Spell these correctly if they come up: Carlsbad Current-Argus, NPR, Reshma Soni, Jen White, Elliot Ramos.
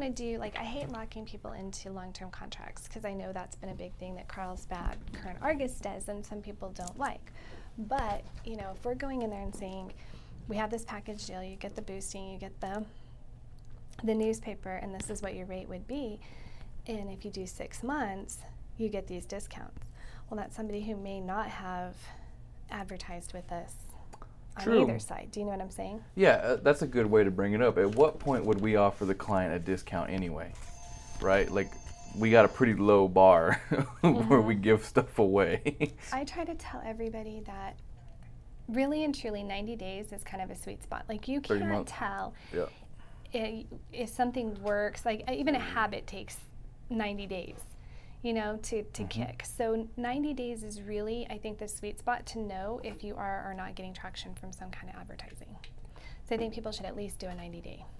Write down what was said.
want to do, like, I hate locking people into long-term contracts because I know that's been a big thing that Carlsbad Current-Argus does and some people don't like. But, you know, if we're going in there and saying, we have this package deal, you get the boosting, you get the newspaper, and this is what your rate would be, and if you do 6 months, you get these discounts. Well, that's somebody who may not have advertised with us on either side. Do you know what I'm saying? Yeah, that's a good way to bring it up. At what point would we offer the client a discount anyway, right? Like, we got a pretty low bar where we give stuff away. I try to tell everybody that really and truly 90 days is kind of a sweet spot. Like, you can't tell if something works. Like, even a habit takes 90 days. You know, to kick. So 90 days is really, I think, the sweet spot to know if you are or not getting traction from some kind of advertising. So I think people should at least do a 90-day.